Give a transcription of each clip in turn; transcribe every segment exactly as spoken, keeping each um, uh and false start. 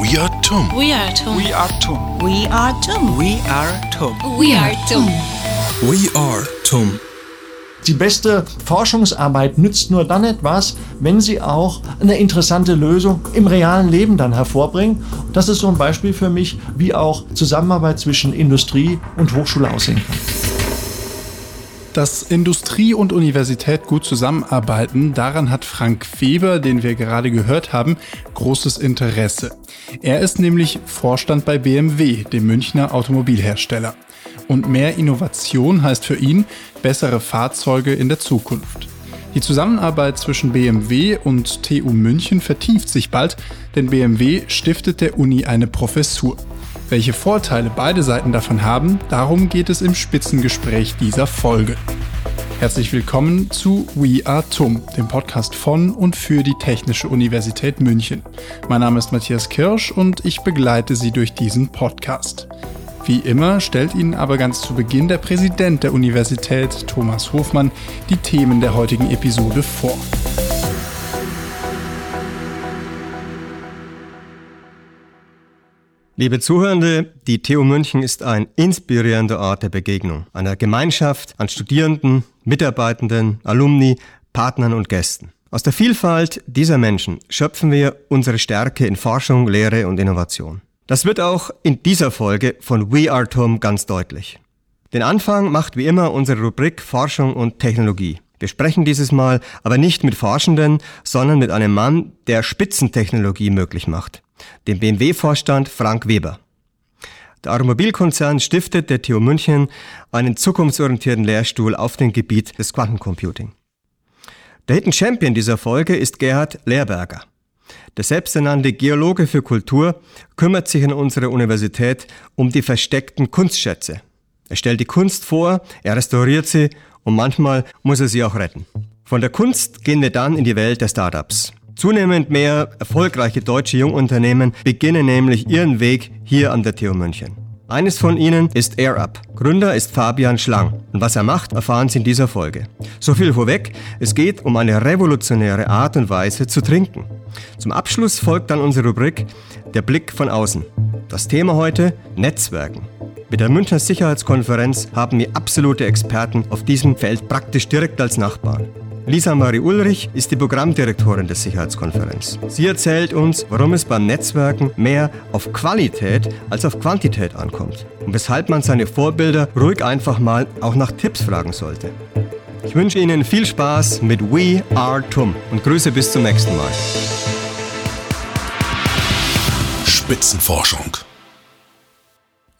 We are TUM. We are TUM. We are TUM. We are TUM. We are TUM. We are TUM. We are TUM. Die beste Forschungsarbeit nützt nur dann etwas, wenn sie auch eine interessante Lösung im realen Leben dann hervorbringt. Das ist so ein Beispiel für mich, wie auch Zusammenarbeit zwischen Industrie und Hochschule aussehen kann. Dass Industrie und Universität gut zusammenarbeiten, daran hat Frank Weber, den wir gerade gehört haben, großes Interesse. Er ist nämlich Vorstand bei B M W, dem Münchner Automobilhersteller. Und mehr Innovation heißt für ihn bessere Fahrzeuge in der Zukunft. Die Zusammenarbeit zwischen B M W und T U München vertieft sich bald, denn B M W stiftet der Uni eine Professur. Welche Vorteile beide Seiten davon haben, darum geht es im Spitzengespräch dieser Folge. Herzlich willkommen zu We Are TUM, dem Podcast von und für die Technische Universität München. Mein Name ist Matthias Kirsch und ich begleite Sie durch diesen Podcast. Wie immer stellt Ihnen aber ganz zu Beginn der Präsident der Universität, Thomas Hofmann, die Themen der heutigen Episode vor. Liebe Zuhörende, die T U München ist ein inspirierender Ort der Begegnung, einer Gemeinschaft an Studierenden, Mitarbeitenden, Alumni, Partnern und Gästen. Aus der Vielfalt dieser Menschen schöpfen wir unsere Stärke in Forschung, Lehre und Innovation. Das wird auch in dieser Folge von We Are TUM ganz deutlich. Den Anfang macht wie immer unsere Rubrik Forschung und Technologie. Wir sprechen dieses Mal aber nicht mit Forschenden, sondern mit einem Mann, der Spitzentechnologie möglich macht, dem B M W-Vorstand Frank Weber. Der Automobilkonzern stiftet der T U München einen zukunftsorientierten Lehrstuhl auf dem Gebiet des Quantencomputing. Der Hidden Champion dieser Folge ist Gerhard Lehrberger. Der selbsternannte Geologe für Kultur kümmert sich an unserer Universität um die versteckten Kunstschätze. Er stellt die Kunst vor, er restauriert sie und manchmal muss er sie auch retten. Von der Kunst gehen wir dann in die Welt der Startups. Zunehmend mehr erfolgreiche deutsche Jungunternehmen beginnen nämlich ihren Weg hier an der T U München. Eines von ihnen ist Air Up. Gründer ist Fabian Schlang. Und was er macht, erfahren Sie in dieser Folge. So viel vorweg, es geht um eine revolutionäre Art und Weise zu trinken. Zum Abschluss folgt dann unsere Rubrik Der Blick von außen. Das Thema heute: Netzwerken. Mit der Münchner Sicherheitskonferenz haben wir absolute Experten auf diesem Feld praktisch direkt als Nachbarn. Lisa Marie Ulrich ist die Programmdirektorin der Sicherheitskonferenz. Sie erzählt uns, warum es beim Netzwerken mehr auf Qualität als auf Quantität ankommt und weshalb man seine Vorbilder ruhig einfach mal auch nach Tipps fragen sollte. Ich wünsche Ihnen viel Spaß mit We Are TUM und Grüße bis zum nächsten Mal. Spitzenforschung.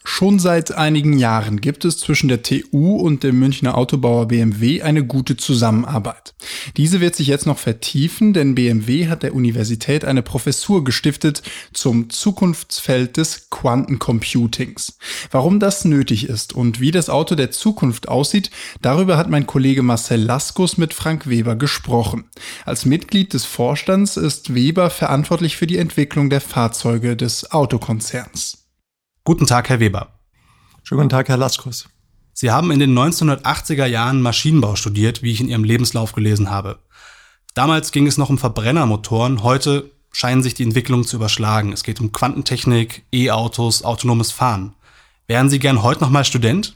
Schon seit einigen Jahren gibt es zwischen der T U und dem Münchner Autobauer B M W eine gute Zusammenarbeit. Diese wird sich jetzt noch vertiefen, denn B M W hat der Universität eine Professur gestiftet zum Zukunftsfeld des Quantencomputings. Warum das nötig ist und wie das Auto der Zukunft aussieht, darüber hat mein Kollege Marcel Laskus mit Frank Weber gesprochen. Als Mitglied des Vorstands ist Weber verantwortlich für die Entwicklung der Fahrzeuge des Autokonzerns. Guten Tag, Herr Weber. Schönen guten Tag, Herr Laskus. Sie haben in den neunzehnhundertachtziger Jahren Maschinenbau studiert, wie ich in Ihrem Lebenslauf gelesen habe. Damals ging es noch um Verbrennermotoren, heute scheinen sich die Entwicklungen zu überschlagen. Es geht um Quantentechnik, E-Autos, autonomes Fahren. Wären Sie gern heute nochmal Student?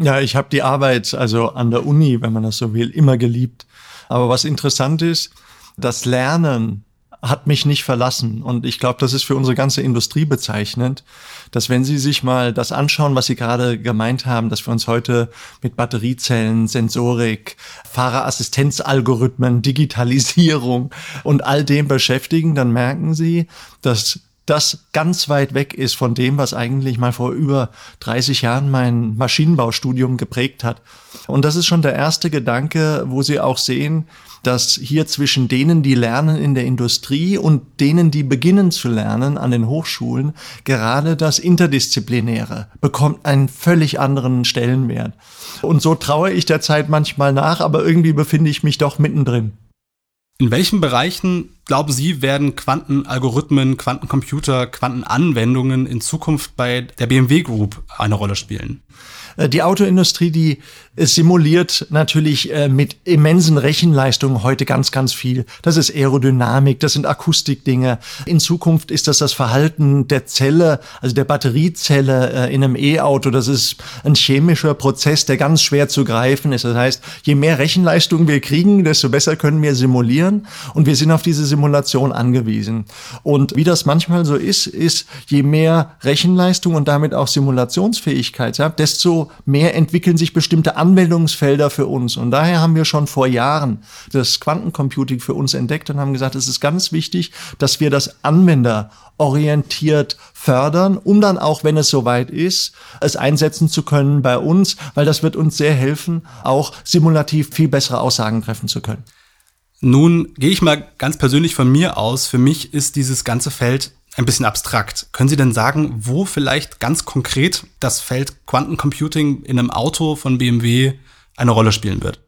Ja, ich habe die Arbeit, also an der Uni, wenn man das so will, immer geliebt. Aber was interessant ist, das Lernen hat mich nicht verlassen. Und ich glaube, das ist für unsere ganze Industrie bezeichnend, dass wenn Sie sich mal das anschauen, was Sie gerade gemeint haben, dass wir uns heute mit Batteriezellen, Sensorik, Fahrerassistenzalgorithmen, Digitalisierung und all dem beschäftigen, dann merken Sie, dass das ganz weit weg ist von dem, was eigentlich mal vor über dreißig Jahren mein Maschinenbaustudium geprägt hat. Und das ist schon der erste Gedanke, wo Sie auch sehen, dass hier zwischen denen, die lernen in der Industrie und denen, die beginnen zu lernen an den Hochschulen, gerade das Interdisziplinäre bekommt einen völlig anderen Stellenwert. Und so traue ich der Zeit manchmal nach, aber irgendwie befinde ich mich doch mittendrin. In welchen Bereichen, glauben Sie, werden Quantenalgorithmen, Quantencomputer, Quantenanwendungen in Zukunft bei der B M W Group eine Rolle spielen? Die Autoindustrie, die Es simuliert natürlich äh, mit immensen Rechenleistungen heute ganz, ganz viel. Das ist Aerodynamik, das sind Akustikdinge. In Zukunft ist das das Verhalten der Zelle, also der Batteriezelle äh, in einem E-Auto. Das ist ein chemischer Prozess, der ganz schwer zu greifen ist. Das heißt, je mehr Rechenleistung wir kriegen, desto besser können wir simulieren. Und wir sind auf diese Simulation angewiesen. Und wie das manchmal so ist, ist, je mehr Rechenleistung und damit auch Simulationsfähigkeit habt, desto mehr entwickeln sich bestimmte Anwendungsfelder für uns. Und daher haben wir schon vor Jahren das Quantencomputing für uns entdeckt und haben gesagt, es ist ganz wichtig, dass wir das anwenderorientiert fördern, um dann auch, wenn es soweit ist, es einsetzen zu können bei uns, weil das wird uns sehr helfen, auch simulativ viel bessere Aussagen treffen zu können. Nun gehe ich mal ganz persönlich von mir aus. Für mich ist dieses ganze Feld ein bisschen abstrakt. Können Sie denn sagen, wo vielleicht ganz konkret das Feld Quantencomputing in einem Auto von B M W eine Rolle spielen wird?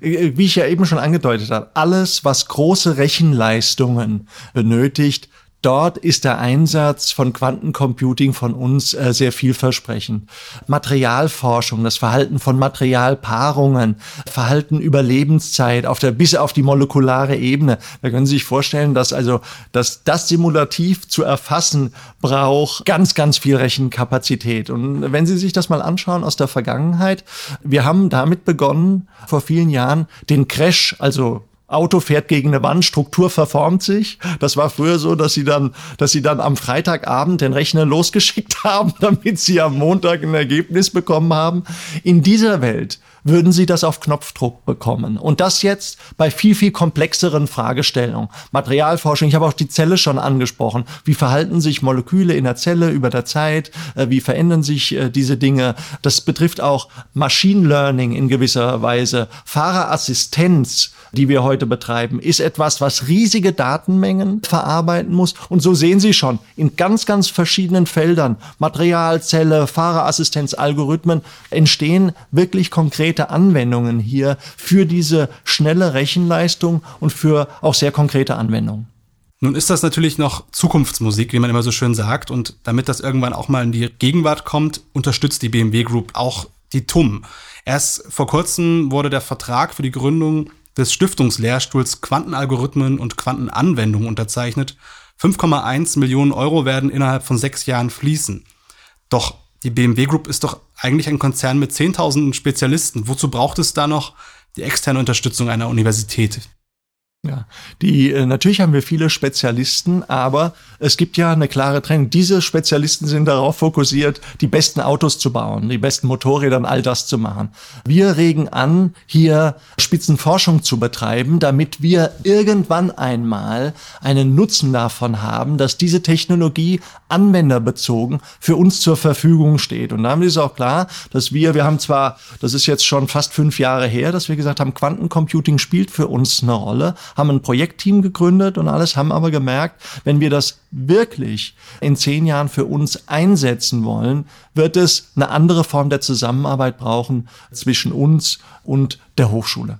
Wie ich ja eben schon angedeutet habe, alles, was große Rechenleistungen benötigt, dort ist der Einsatz von Quantencomputing von uns äh, sehr vielversprechend. Materialforschung, das Verhalten von Materialpaarungen, Verhalten über Lebenszeit auf der, bis auf die molekulare Ebene. Da können Sie sich vorstellen, dass also, dass das simulativ zu erfassen braucht ganz, ganz viel Rechenkapazität. Und wenn Sie sich das mal anschauen aus der Vergangenheit, wir haben damit begonnen, vor vielen Jahren, den Crash, also Auto fährt gegen eine Wand, Struktur verformt sich. Das war früher so, dass sie dann, dass sie dann am Freitagabend den Rechner losgeschickt haben, damit sie am Montag ein Ergebnis bekommen haben. In dieser Welt würden sie das auf Knopfdruck bekommen. Und das jetzt bei viel, viel komplexeren Fragestellungen. Materialforschung, ich habe auch die Zelle schon angesprochen. Wie verhalten sich Moleküle in der Zelle über der Zeit? Wie verändern sich diese Dinge? Das betrifft auch Machine Learning in gewisser Weise. Fahrerassistenz, die wir heute betreiben, ist etwas, was riesige Datenmengen verarbeiten muss. Und so sehen Sie schon, in ganz, ganz verschiedenen Feldern, Material, Zelle, Fahrerassistenz, Algorithmen, entstehen wirklich konkrete Anwendungen hier für diese schnelle Rechenleistung und für auch sehr konkrete Anwendungen. Nun ist das natürlich noch Zukunftsmusik, wie man immer so schön sagt. Und damit das irgendwann auch mal in die Gegenwart kommt, unterstützt die B M W Group auch die T U M. Erst vor kurzem wurde der Vertrag für die Gründung des Stiftungslehrstuhls Quantenalgorithmen und Quantenanwendungen unterzeichnet. fünf Komma eins Millionen Euro werden innerhalb von sechs Jahren fließen. Doch die B M W Group ist doch eigentlich ein Konzern mit zehntausenden Spezialisten. Wozu braucht es da noch die externe Unterstützung einer Universität? Ja, die, natürlich haben wir viele Spezialisten, aber es gibt ja eine klare Trennung. Diese Spezialisten sind darauf fokussiert, die besten Autos zu bauen, die besten Motorräder und all das zu machen. Wir regen an, hier Spitzenforschung zu betreiben, damit wir irgendwann einmal einen Nutzen davon haben, dass diese Technologie anwenderbezogen für uns zur Verfügung steht. Und damit ist auch klar, dass wir, wir haben zwar, das ist jetzt schon fast fünf Jahre her, dass wir gesagt haben, Quantencomputing spielt für uns eine Rolle, haben ein Projektteam gegründet und alles, haben aber gemerkt, wenn wir das wirklich in zehn Jahren für uns einsetzen wollen, wird es eine andere Form der Zusammenarbeit brauchen zwischen uns und der Hochschule.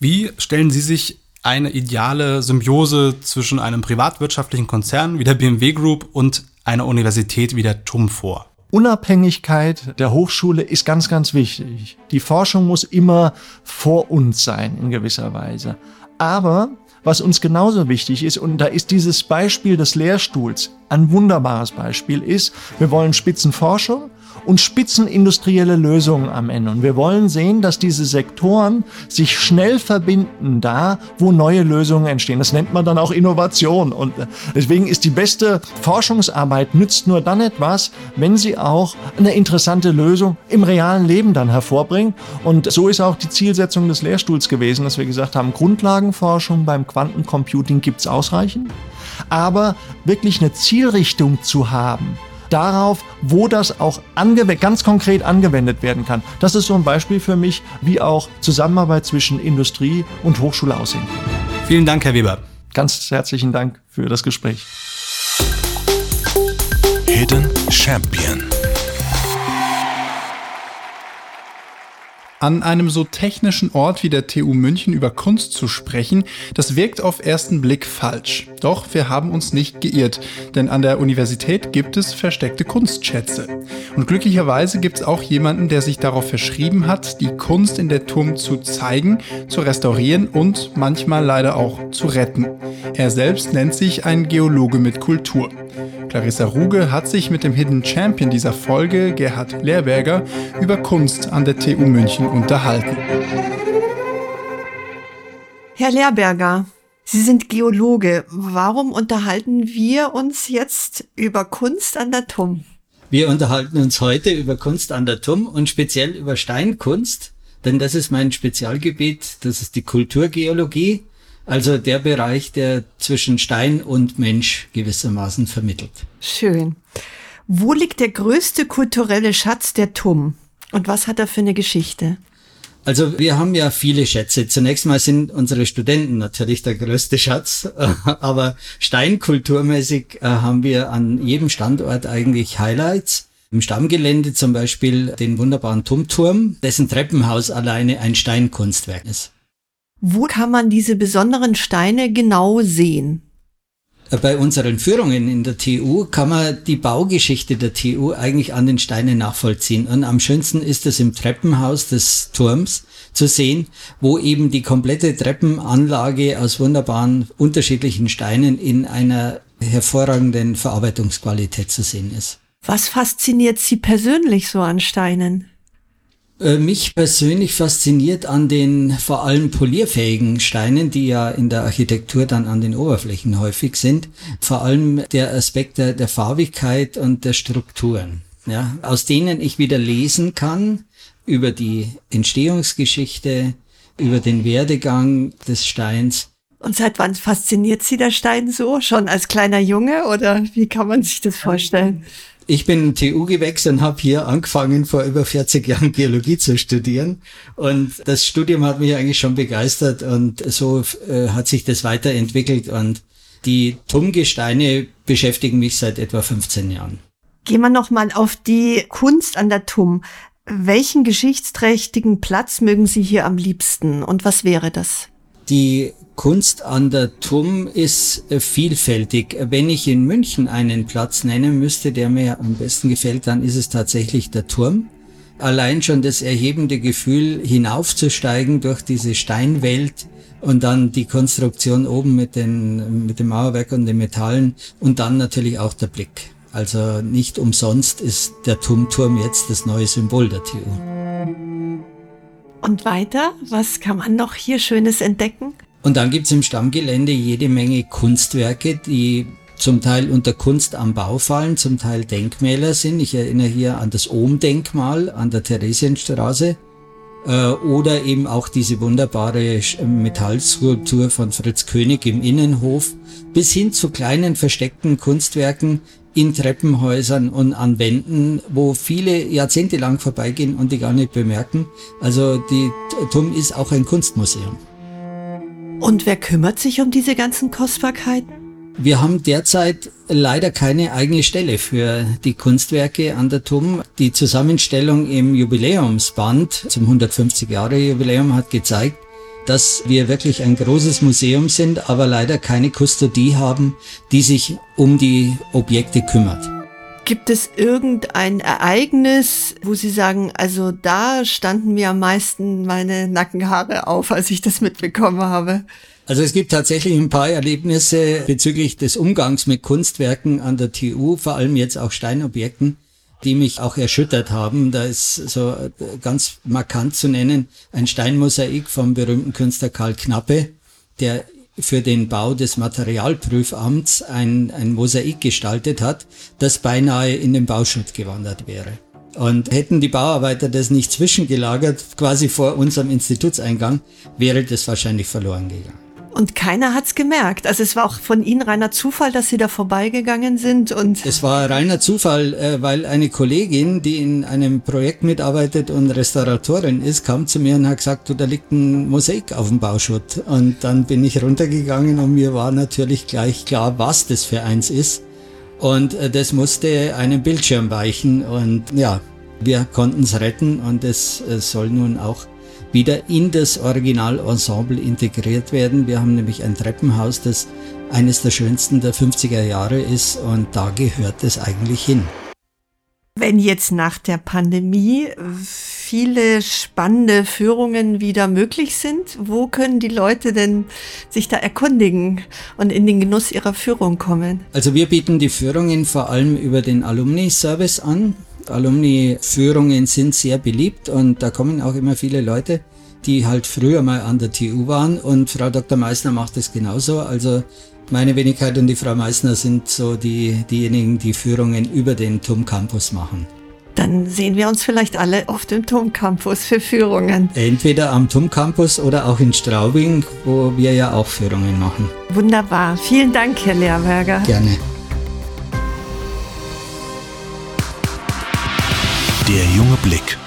Wie stellen Sie sich eine ideale Symbiose zwischen einem privatwirtschaftlichen Konzern wie der B M W Group und einer Universität wie der T U M vor? Unabhängigkeit der Hochschule ist ganz, ganz wichtig. Die Forschung muss immer vor uns sein in gewisser Weise. Aber was uns genauso wichtig ist, und da ist dieses Beispiel des Lehrstuhls ein wunderbares Beispiel, ist, wir wollen Spitzenforschung und spitzenindustrielle Lösungen am Ende. Und wir wollen sehen, dass diese Sektoren sich schnell verbinden da, wo neue Lösungen entstehen. Das nennt man dann auch Innovation. Und deswegen ist die beste Forschungsarbeit, nützt nur dann etwas, wenn sie auch eine interessante Lösung im realen Leben dann hervorbringt. Und so ist auch die Zielsetzung des Lehrstuhls gewesen, dass wir gesagt haben, Grundlagenforschung beim Quantencomputing gibt's ausreichend, aber wirklich eine Zielrichtung zu haben, darauf, wo das auch ange- ganz konkret angewendet werden kann. Das ist so ein Beispiel für mich, wie auch Zusammenarbeit zwischen Industrie und Hochschule aussehen kann. Vielen Dank, Herr Weber. Ganz herzlichen Dank für das Gespräch. Hidden Champion. An einem so technischen Ort wie der T U München über Kunst zu sprechen, das wirkt auf ersten Blick falsch. Doch wir haben uns nicht geirrt, denn an der Universität gibt es versteckte Kunstschätze. Und glücklicherweise gibt es auch jemanden, der sich darauf verschrieben hat, die Kunst in der T U M zu zeigen, zu restaurieren und manchmal leider auch zu retten. Er selbst nennt sich ein Geologe mit Kultur. Clarissa Ruge hat sich mit dem Hidden Champion dieser Folge, Gerhard Lehrberger, über Kunst an der T U München unterhalten. Herr Lehrberger, Sie sind Geologe. Warum unterhalten wir uns jetzt über Kunst an der T U M? Wir unterhalten uns heute über Kunst an der T U M und speziell über Steinkunst, denn das ist mein Spezialgebiet, das ist die Kulturgeologie. Also der Bereich, der zwischen Stein und Mensch gewissermaßen vermittelt. Schön. Wo liegt der größte kulturelle Schatz der T U M? Und was hat er für eine Geschichte? Also wir haben ja viele Schätze. Zunächst mal sind unsere Studenten natürlich der größte Schatz. Aber steinkulturmäßig haben wir an jedem Standort eigentlich Highlights. Im Stammgelände zum Beispiel den wunderbaren T U M-Turm, dessen Treppenhaus alleine ein Steinkunstwerk ist. Wo kann man diese besonderen Steine genau sehen? Bei unseren Führungen in der T U kann man die Baugeschichte der T U eigentlich an den Steinen nachvollziehen. Und am schönsten ist es im Treppenhaus des Turms zu sehen, wo eben die komplette Treppenanlage aus wunderbaren unterschiedlichen Steinen in einer hervorragenden Verarbeitungsqualität zu sehen ist. Was fasziniert Sie persönlich so an Steinen? Mich persönlich fasziniert an den vor allem polierfähigen Steinen, die ja in der Architektur dann an den Oberflächen häufig sind, vor allem der Aspekt der, der Farbigkeit und der Strukturen, ja, aus denen ich wieder lesen kann über die Entstehungsgeschichte, über den Werdegang des Steins. Und seit wann fasziniert Sie der Stein so? Schon als kleiner Junge oder wie kann man sich das vorstellen? Ich bin T U gewechselt und habe hier angefangen, vor über vierzig Jahren Geologie zu studieren. Und das Studium hat mich eigentlich schon begeistert und so äh, hat sich das weiterentwickelt. Und die T U M-Gesteine beschäftigen mich seit etwa fünfzehn Jahren. Gehen wir nochmal auf die Kunst an der T U M. Welchen geschichtsträchtigen Platz mögen Sie hier am liebsten und was wäre das? Die Kunst an der T U M ist vielfältig. Wenn ich in München einen Platz nennen müsste, der mir am besten gefällt, dann ist es tatsächlich der Turm. Allein schon das erhebende Gefühl, hinaufzusteigen durch diese Steinwelt und dann die Konstruktion oben mit den, mit dem Mauerwerk und den Metallen und dann natürlich auch der Blick. Also nicht umsonst ist der T U M-Turm jetzt das neue Symbol der T U. Und weiter? Was kann man noch hier Schönes entdecken? Und dann gibt's im Stammgelände jede Menge Kunstwerke, die zum Teil unter Kunst am Bau fallen, zum Teil Denkmäler sind. Ich erinnere hier an das Ohm-Denkmal an der Theresienstraße äh, oder eben auch diese wunderbare Metallskulptur von Fritz König im Innenhof bis hin zu kleinen versteckten Kunstwerken in Treppenhäusern und an Wänden, wo viele Jahrzehnte lang vorbeigehen und die gar nicht bemerken. Also die T U M ist auch ein Kunstmuseum. Und wer kümmert sich um diese ganzen Kostbarkeiten? Wir haben derzeit leider keine eigene Stelle für die Kunstwerke an der T U M. Die Zusammenstellung im Jubiläumsband zum hundertfünfzig Jahre Jubiläum hat gezeigt, dass wir wirklich ein großes Museum sind, aber leider keine Kustodie haben, die sich um die Objekte kümmert. Gibt es irgendein Ereignis, wo Sie sagen, also da standen mir am meisten meine Nackenhaare auf, als ich das mitbekommen habe? Also es gibt tatsächlich ein paar Erlebnisse bezüglich des Umgangs mit Kunstwerken an der T U, vor allem jetzt auch Steinobjekten, die mich auch erschüttert haben. Da ist so ganz markant zu nennen ein Steinmosaik vom berühmten Künstler Karl Knappe, der für den Bau des Materialprüfamts ein, ein Mosaik gestaltet hat, das beinahe in den Bauschutt gewandert wäre. Und hätten die Bauarbeiter das nicht zwischengelagert, quasi vor unserem Institutseingang, wäre das wahrscheinlich verloren gegangen. Und keiner hat's gemerkt. Also es war auch von Ihnen reiner Zufall, dass Sie da vorbeigegangen sind und... Es war reiner Zufall, weil eine Kollegin, die in einem Projekt mitarbeitet und Restauratorin ist, kam zu mir und hat gesagt, du, da liegt ein Mosaik auf dem Bauschutt. Und dann bin ich runtergegangen und mir war natürlich gleich klar, was das für eins ist. Und das musste einem Bildschirm weichen und ja, wir konnten es retten und es soll nun auch wieder in das Originalensemble integriert werden. Wir haben nämlich ein Treppenhaus, das eines der schönsten der fünfziger Jahre ist, und da gehört es eigentlich hin. Wenn jetzt nach der Pandemie viele spannende Führungen wieder möglich sind, wo können die Leute denn sich da erkundigen und in den Genuss ihrer Führung kommen? Also wir bieten die Führungen vor allem über den Alumni-Service an. Alumni-Führungen sind sehr beliebt und da kommen auch immer viele Leute, die halt früher mal an der T U waren, und Frau Doktor Meissner macht das genauso. Also meine Wenigkeit und die Frau Meissner sind so die, diejenigen, die Führungen über den T U M Campus machen. Dann sehen wir uns vielleicht alle auf dem T U M Campus für Führungen. Entweder am T U M Campus oder auch in Straubing, wo wir ja auch Führungen machen. Wunderbar. Vielen Dank, Herr Lehrberger. Gerne. Der junge Blick.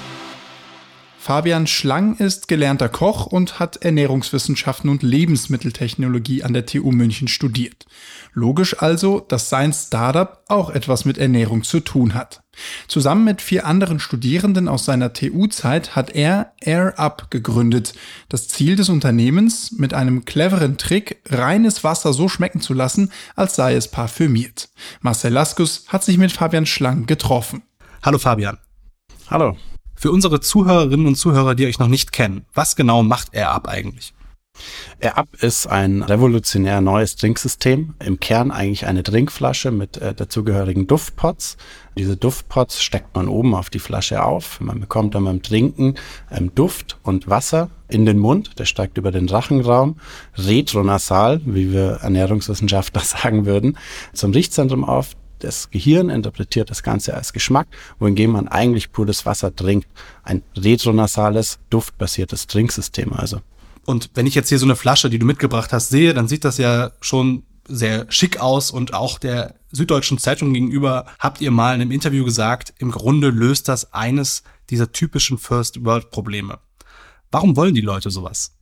Fabian Schlang ist gelernter Koch und hat Ernährungswissenschaften und Lebensmitteltechnologie an der T U München studiert. Logisch also, dass sein Startup auch etwas mit Ernährung zu tun hat. Zusammen mit vier anderen Studierenden aus seiner T U-Zeit hat er Air Up gegründet. Das Ziel des Unternehmens, mit einem cleveren Trick reines Wasser so schmecken zu lassen, als sei es parfümiert. Marcel Laskus hat sich mit Fabian Schlang getroffen. Hallo Fabian. Hallo. Für unsere Zuhörerinnen und Zuhörer, die euch noch nicht kennen, was genau macht air up eigentlich? Air up ist ein revolutionär neues Trinksystem. Im Kern eigentlich eine Trinkflasche mit äh, dazugehörigen Duftpots. Diese Duftpots steckt man oben auf die Flasche auf. Man bekommt dann beim Trinken ähm, Duft und Wasser in den Mund. Der steigt über den Rachenraum retronasal, wie wir Ernährungswissenschaftler sagen würden, zum Riechzentrum auf. Das Gehirn interpretiert das Ganze als Geschmack, wohingegen man eigentlich pures Wasser trinkt. Ein retronasales, duftbasiertes Trinksystem also. Und wenn ich jetzt hier so eine Flasche, die du mitgebracht hast, sehe, dann sieht das ja schon sehr schick aus. Und auch der Süddeutschen Zeitung gegenüber habt ihr mal in einem Interview gesagt, im Grunde löst das eines dieser typischen First-World-Probleme. Warum wollen die Leute sowas?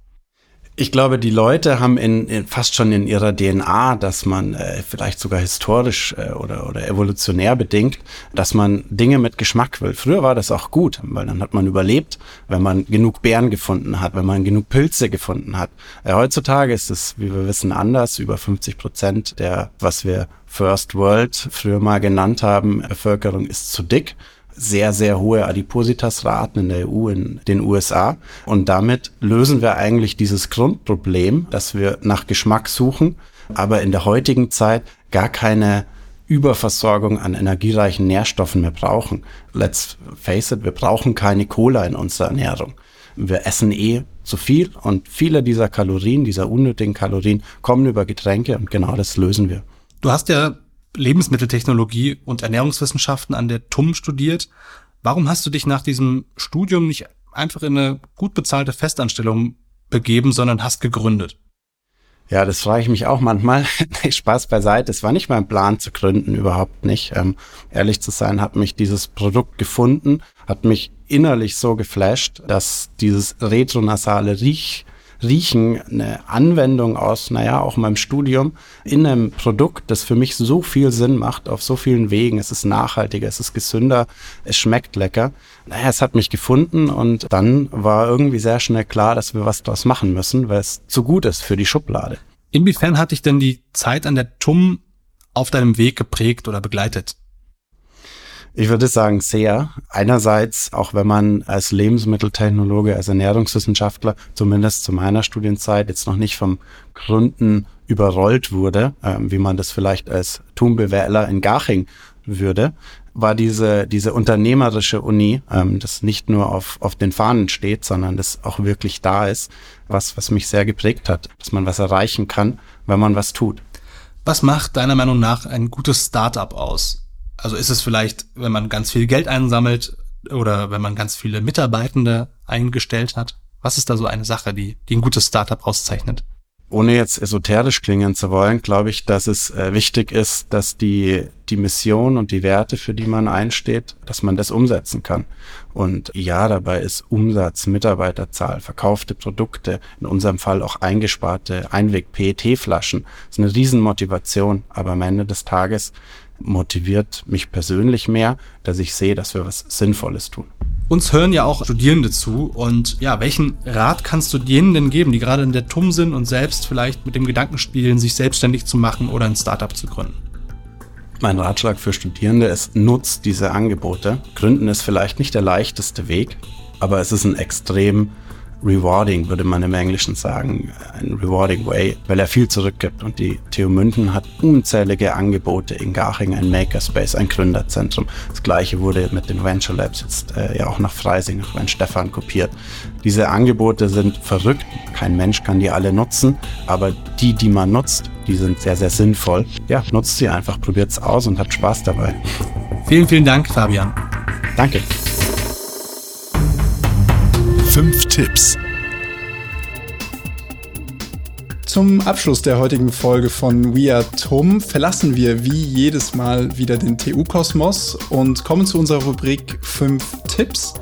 Ich glaube, die Leute haben in, in fast schon in ihrer D N A, dass man äh, vielleicht sogar historisch äh, oder, oder evolutionär bedingt, dass man Dinge mit Geschmack will. Früher war das auch gut, weil dann hat man überlebt, wenn man genug Beeren gefunden hat, wenn man genug Pilze gefunden hat. Äh, heutzutage ist es, wie wir wissen, anders. Über fünfzig Prozent der, was wir First World früher mal genannt haben, Bevölkerung ist zu dick. Sehr, sehr hohe Adipositasraten in der E U, in den U S A. Und damit lösen wir eigentlich dieses Grundproblem, dass wir nach Geschmack suchen, aber in der heutigen Zeit gar keine Überversorgung an energiereichen Nährstoffen mehr brauchen. Let's face it, wir brauchen keine Cola in unserer Ernährung. Wir essen eh zu viel und viele dieser Kalorien, dieser unnötigen Kalorien, kommen über Getränke und genau das lösen wir. Du hast ja Lebensmitteltechnologie und Ernährungswissenschaften an der T U M studiert. Warum hast du dich nach diesem Studium nicht einfach in eine gut bezahlte Festanstellung begeben, sondern hast gegründet? Ja, das frage ich mich auch manchmal. Spaß beiseite, es war nicht mein Plan zu gründen, überhaupt nicht. Ähm, ehrlich zu sein, hat mich dieses Produkt gefunden, hat mich innerlich so geflasht, dass dieses retronasale Riech Riechen eine Anwendung aus, naja, auch meinem Studium in einem Produkt, das für mich so viel Sinn macht, auf so vielen Wegen. Es ist nachhaltiger, es ist gesünder, es schmeckt lecker. Naja, es hat mich gefunden und dann war irgendwie sehr schnell klar, dass wir was draus machen müssen, weil es zu gut ist für die Schublade. Inwiefern hat dich denn die Zeit an der T U M auf deinem Weg geprägt oder begleitet? Ich würde sagen, sehr. Einerseits, auch wenn man als Lebensmitteltechnologe, als Ernährungswissenschaftler, zumindest zu meiner Studienzeit, jetzt noch nicht vom Gründen überrollt wurde, äh, wie man das vielleicht als T U M-Bewähler in Garching würde, war diese diese unternehmerische Uni, ähm, das nicht nur auf auf den Fahnen steht, sondern das auch wirklich da ist, was was mich sehr geprägt hat, dass man was erreichen kann, wenn man was tut. Was macht deiner Meinung nach ein gutes Startup aus? Also ist es vielleicht, wenn man ganz viel Geld einsammelt oder wenn man ganz viele Mitarbeitende eingestellt hat? Was ist da so eine Sache, die, die ein gutes Startup auszeichnet? Ohne jetzt esoterisch klingen zu wollen, glaube ich, dass es äh, wichtig ist, dass die, die Mission und die Werte, für die man einsteht, dass man das umsetzen kann. Und ja, dabei ist Umsatz, Mitarbeiterzahl, verkaufte Produkte, in unserem Fall auch eingesparte Einweg-P E T-Flaschen, ist eine Riesenmotivation. Aber am Ende des Tages motiviert mich persönlich mehr, dass ich sehe, dass wir was Sinnvolles tun. Uns hören ja auch Studierende zu und ja, welchen Rat kannst du denen denn geben, die gerade in der T U M sind und selbst vielleicht mit dem Gedanken spielen, sich selbstständig zu machen oder ein Startup zu gründen? Mein Ratschlag für Studierende ist, nutzt diese Angebote. Gründen ist vielleicht nicht der leichteste Weg, aber es ist ein extrem rewarding, würde man im Englischen sagen, ein rewarding way, weil er viel zurückgibt. Und die T U München hat unzählige Angebote in Garching, ein Makerspace, ein Gründerzentrum. Das gleiche wurde mit den Venture Labs jetzt äh, ja auch nach Freising, nach Weinstefan kopiert. Diese Angebote sind verrückt, kein Mensch kann die alle nutzen, aber die, die man nutzt, die sind sehr, sehr sinnvoll. Ja, nutzt sie einfach, probiert's aus und habt Spaß dabei. Vielen, vielen Dank, Fabian. Danke. Fünf Tipps. Zum Abschluss der heutigen Folge von We Are T U M verlassen wir wie jedes Mal wieder den T U-Kosmos und kommen zu unserer Rubrik Fünf Tipps.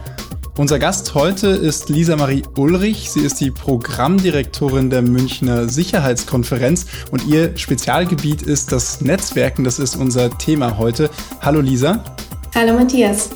Unser Gast heute ist Lisa Marie Ulrich. Sie ist die Programmdirektorin der Münchner Sicherheitskonferenz und ihr Spezialgebiet ist das Netzwerken. Das ist unser Thema heute. Hallo Lisa. Hallo Matthias.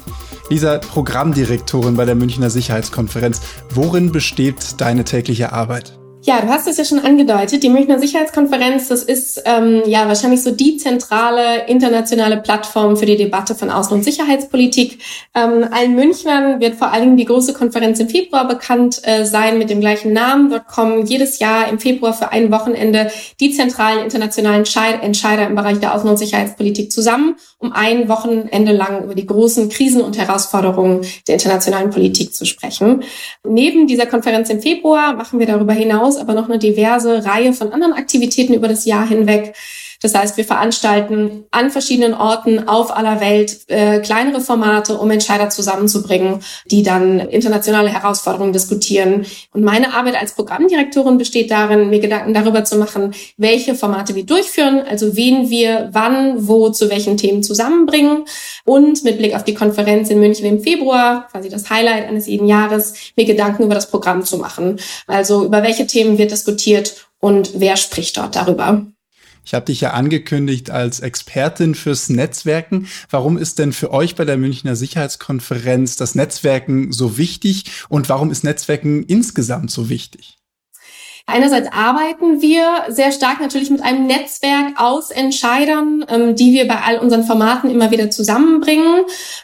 Lisa, Programmdirektorin bei der Münchner Sicherheitskonferenz. Worin besteht deine tägliche Arbeit? Ja, du hast es ja schon angedeutet. Die Münchner Sicherheitskonferenz, das ist ähm, ja wahrscheinlich so die zentrale internationale Plattform für die Debatte von Außen- und Sicherheitspolitik. Ähm, allen Münchnern wird vor allen Dingen die große Konferenz im Februar bekannt äh, sein mit dem gleichen Namen. Dort kommen jedes Jahr im Februar für ein Wochenende die zentralen internationalen Schei- Entscheider im Bereich der Außen- und Sicherheitspolitik zusammen, um ein Wochenende lang über die großen Krisen und Herausforderungen der internationalen Politik zu sprechen. Neben dieser Konferenz im Februar machen wir darüber hinaus aber noch eine diverse Reihe von anderen Aktivitäten über das Jahr hinweg. Das heißt, wir veranstalten an verschiedenen Orten auf aller Welt äh, kleinere Formate, um Entscheider zusammenzubringen, die dann internationale Herausforderungen diskutieren. Und meine Arbeit als Programmdirektorin besteht darin, mir Gedanken darüber zu machen, welche Formate wir durchführen, also wen wir wann, wo, zu welchen Themen zusammenbringen. Und mit Blick auf die Konferenz in München im Februar, quasi das Highlight eines jeden Jahres, mir Gedanken über das Programm zu machen. Also über welche Themen wird diskutiert und wer spricht dort darüber. Ich habe dich ja angekündigt als Expertin fürs Netzwerken. Warum ist denn für euch bei der Münchner Sicherheitskonferenz das Netzwerken so wichtig und warum ist Netzwerken insgesamt so wichtig? Einerseits arbeiten wir sehr stark natürlich mit einem Netzwerk aus Entscheidern, ähm, die wir bei all unseren Formaten immer wieder zusammenbringen.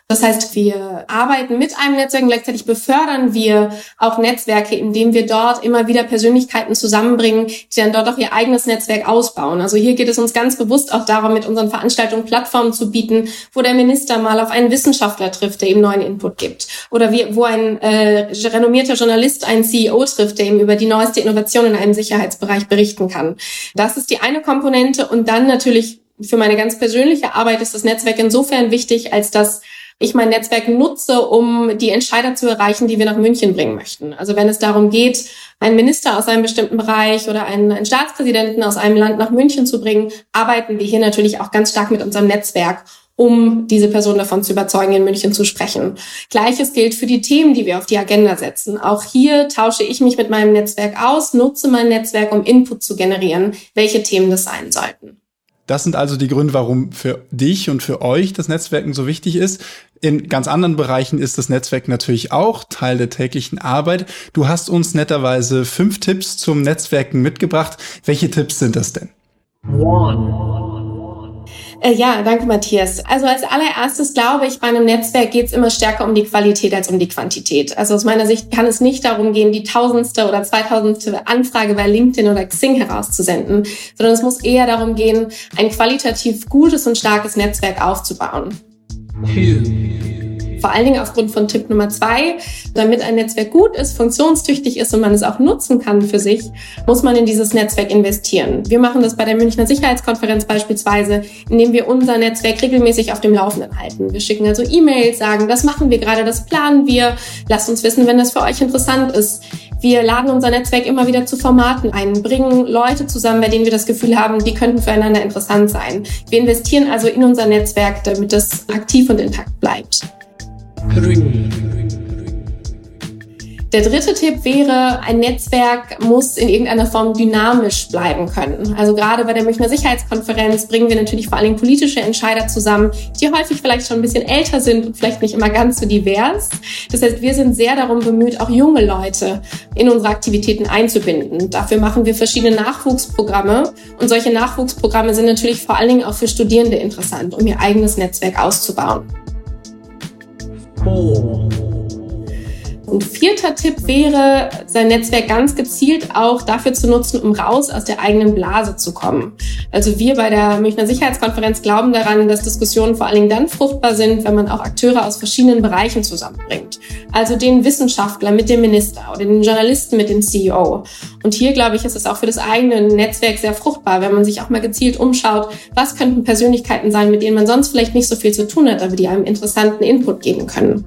Das heißt, wir arbeiten mit einem Netzwerk und gleichzeitig befördern wir auch Netzwerke, indem wir dort immer wieder Persönlichkeiten zusammenbringen, die dann dort auch ihr eigenes Netzwerk ausbauen. Also hier geht es uns ganz bewusst auch darum, mit unseren Veranstaltungen Plattformen zu bieten, wo der Minister mal auf einen Wissenschaftler trifft, der ihm neuen Input gibt. Oder wir, wo ein äh, renommierter Journalist einen C E O trifft, der ihm über die neueste Innovation in einem Sicherheitsbereich berichten kann. Das ist die eine Komponente und dann natürlich für meine ganz persönliche Arbeit ist das Netzwerk insofern wichtig, als dass ich mein Netzwerk nutze, um die Entscheider zu erreichen, die wir nach München bringen möchten. Also wenn es darum geht, einen Minister aus einem bestimmten Bereich oder einen, einen Staatspräsidenten aus einem Land nach München zu bringen, arbeiten wir hier natürlich auch ganz stark mit unserem Netzwerk, um diese Person davon zu überzeugen, in München zu sprechen. Gleiches gilt für die Themen, die wir auf die Agenda setzen. Auch hier tausche ich mich mit meinem Netzwerk aus, nutze mein Netzwerk, um Input zu generieren, welche Themen das sein sollten. Das sind also die Gründe, warum für dich und für euch das Netzwerken so wichtig ist. In ganz anderen Bereichen ist das Netzwerk natürlich auch Teil der täglichen Arbeit. Du hast uns netterweise fünf Tipps zum Netzwerken mitgebracht. Welche Tipps sind das denn? One. Ja, danke Matthias. Also als allererstes glaube ich, bei einem Netzwerk geht es immer stärker um die Qualität als um die Quantität. Also aus meiner Sicht kann es nicht darum gehen, die tausendste oder zweitausendste Anfrage bei LinkedIn oder Xing herauszusenden, sondern es muss eher darum gehen, ein qualitativ gutes und starkes Netzwerk aufzubauen. Vor allen Dingen aufgrund von Tipp Nummer zwei, damit ein Netzwerk gut ist, funktionstüchtig ist und man es auch nutzen kann für sich, muss man in dieses Netzwerk investieren. Wir machen das bei der Münchner Sicherheitskonferenz beispielsweise, indem wir unser Netzwerk regelmäßig auf dem Laufenden halten. Wir schicken also E-Mails, sagen, das machen wir gerade, das planen wir, lasst uns wissen, wenn das für euch interessant ist. Wir laden unser Netzwerk immer wieder zu Formaten ein, bringen Leute zusammen, bei denen wir das Gefühl haben, die könnten füreinander interessant sein. Wir investieren also in unser Netzwerk, damit das aktiv und intakt bleibt. Der dritte Tipp wäre, ein Netzwerk muss in irgendeiner Form dynamisch bleiben können. Also gerade bei der Münchner Sicherheitskonferenz bringen wir natürlich vor allen Dingen politische Entscheider zusammen, die häufig vielleicht schon ein bisschen älter sind und vielleicht nicht immer ganz so divers. Das heißt, wir sind sehr darum bemüht, auch junge Leute in unsere Aktivitäten einzubinden. Dafür machen wir verschiedene Nachwuchsprogramme. Und solche Nachwuchsprogramme sind natürlich vor allen Dingen auch für Studierende interessant, um ihr eigenes Netzwerk auszubauen. Oh. Und vierter Tipp wäre, sein Netzwerk ganz gezielt auch dafür zu nutzen, um raus aus der eigenen Blase zu kommen. Also wir bei der Münchner Sicherheitskonferenz glauben daran, dass Diskussionen vor allen Dingen dann fruchtbar sind, wenn man auch Akteure aus verschiedenen Bereichen zusammenbringt. Also den Wissenschaftler mit dem Minister oder den Journalisten mit dem C E O. Und hier, glaube ich, ist es auch für das eigene Netzwerk sehr fruchtbar, wenn man sich auch mal gezielt umschaut, was könnten Persönlichkeiten sein, mit denen man sonst vielleicht nicht so viel zu tun hat, aber die einem interessanten Input geben können.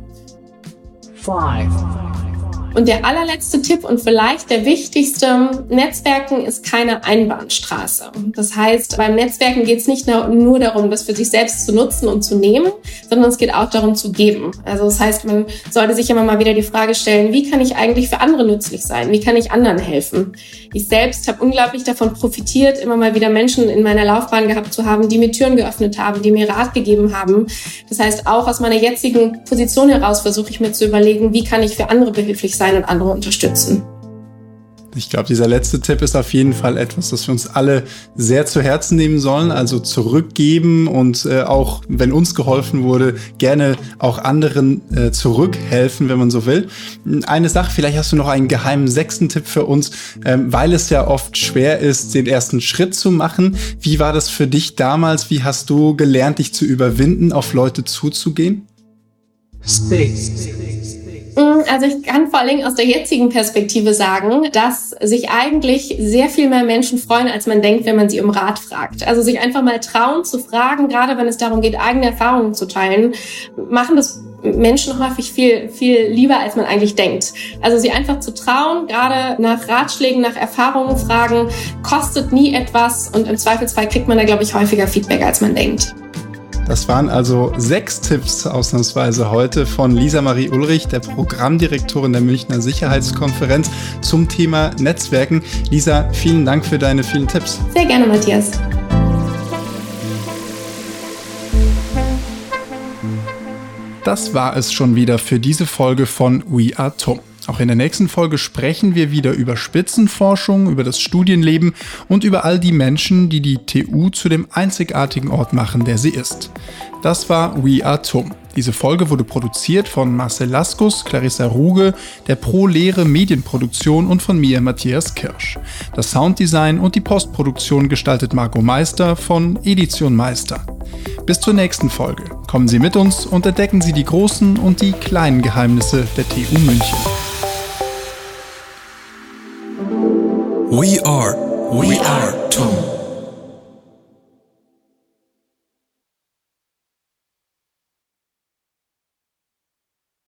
Und der allerletzte Tipp und vielleicht der wichtigste, Netzwerken ist keine Einbahnstraße. Das heißt, beim Netzwerken geht es nicht nur darum, das für sich selbst zu nutzen und zu nehmen, sondern es geht auch darum zu geben. Also das heißt, man sollte sich immer mal wieder die Frage stellen, wie kann ich eigentlich für andere nützlich sein? Wie kann ich anderen helfen? Ich selbst habe unglaublich davon profitiert, immer mal wieder Menschen in meiner Laufbahn gehabt zu haben, die mir Türen geöffnet haben, die mir Rat gegeben haben. Das heißt, auch aus meiner jetzigen Position heraus versuche ich mir zu überlegen, wie kann ich für andere behilflich sein und andere unterstützen. Ich glaube, dieser letzte Tipp ist auf jeden Fall etwas, das wir uns alle sehr zu Herzen nehmen sollen, also zurückgeben und äh, auch, wenn uns geholfen wurde, gerne auch anderen äh, zurückhelfen, wenn man so will. Eine Sache, vielleicht hast du noch einen geheimen sechsten Tipp für uns, ähm, weil es ja oft schwer ist, den ersten Schritt zu machen. Wie war das für dich damals? Wie hast du gelernt, dich zu überwinden, auf Leute zuzugehen? Space. Also ich kann vor allen Dingen aus der jetzigen Perspektive sagen, dass sich eigentlich sehr viel mehr Menschen freuen, als man denkt, wenn man sie um Rat fragt. Also sich einfach mal trauen zu fragen, gerade wenn es darum geht, eigene Erfahrungen zu teilen, machen das Menschen häufig viel, viel lieber, als man eigentlich denkt. Also sie einfach zu trauen, gerade nach Ratschlägen, nach Erfahrungen fragen, kostet nie etwas und im Zweifelsfall kriegt man da, glaube ich, häufiger Feedback, als man denkt. Das waren also sechs Tipps ausnahmsweise heute von Lisa Marie Ulrich, der Programmdirektorin der Münchner Sicherheitskonferenz zum Thema Netzwerken. Lisa, vielen Dank für deine vielen Tipps. Sehr gerne, Matthias. Das war es schon wieder für diese Folge von We Are T U M. Auch in der nächsten Folge sprechen wir wieder über Spitzenforschung, über das Studienleben und über all die Menschen, die die T U zu dem einzigartigen Ort machen, der sie ist. Das war We Are T U M. Diese Folge wurde produziert von Marcel Laskus, Clarissa Ruge, der Pro-Lehre Medienproduktion und von mir, Matthias Kirsch. Das Sounddesign und die Postproduktion gestaltet Marco Meister von Edition Meister. Bis zur nächsten Folge. Kommen Sie mit uns und entdecken Sie die großen und die kleinen Geheimnisse der T U München. We are, we are T U M.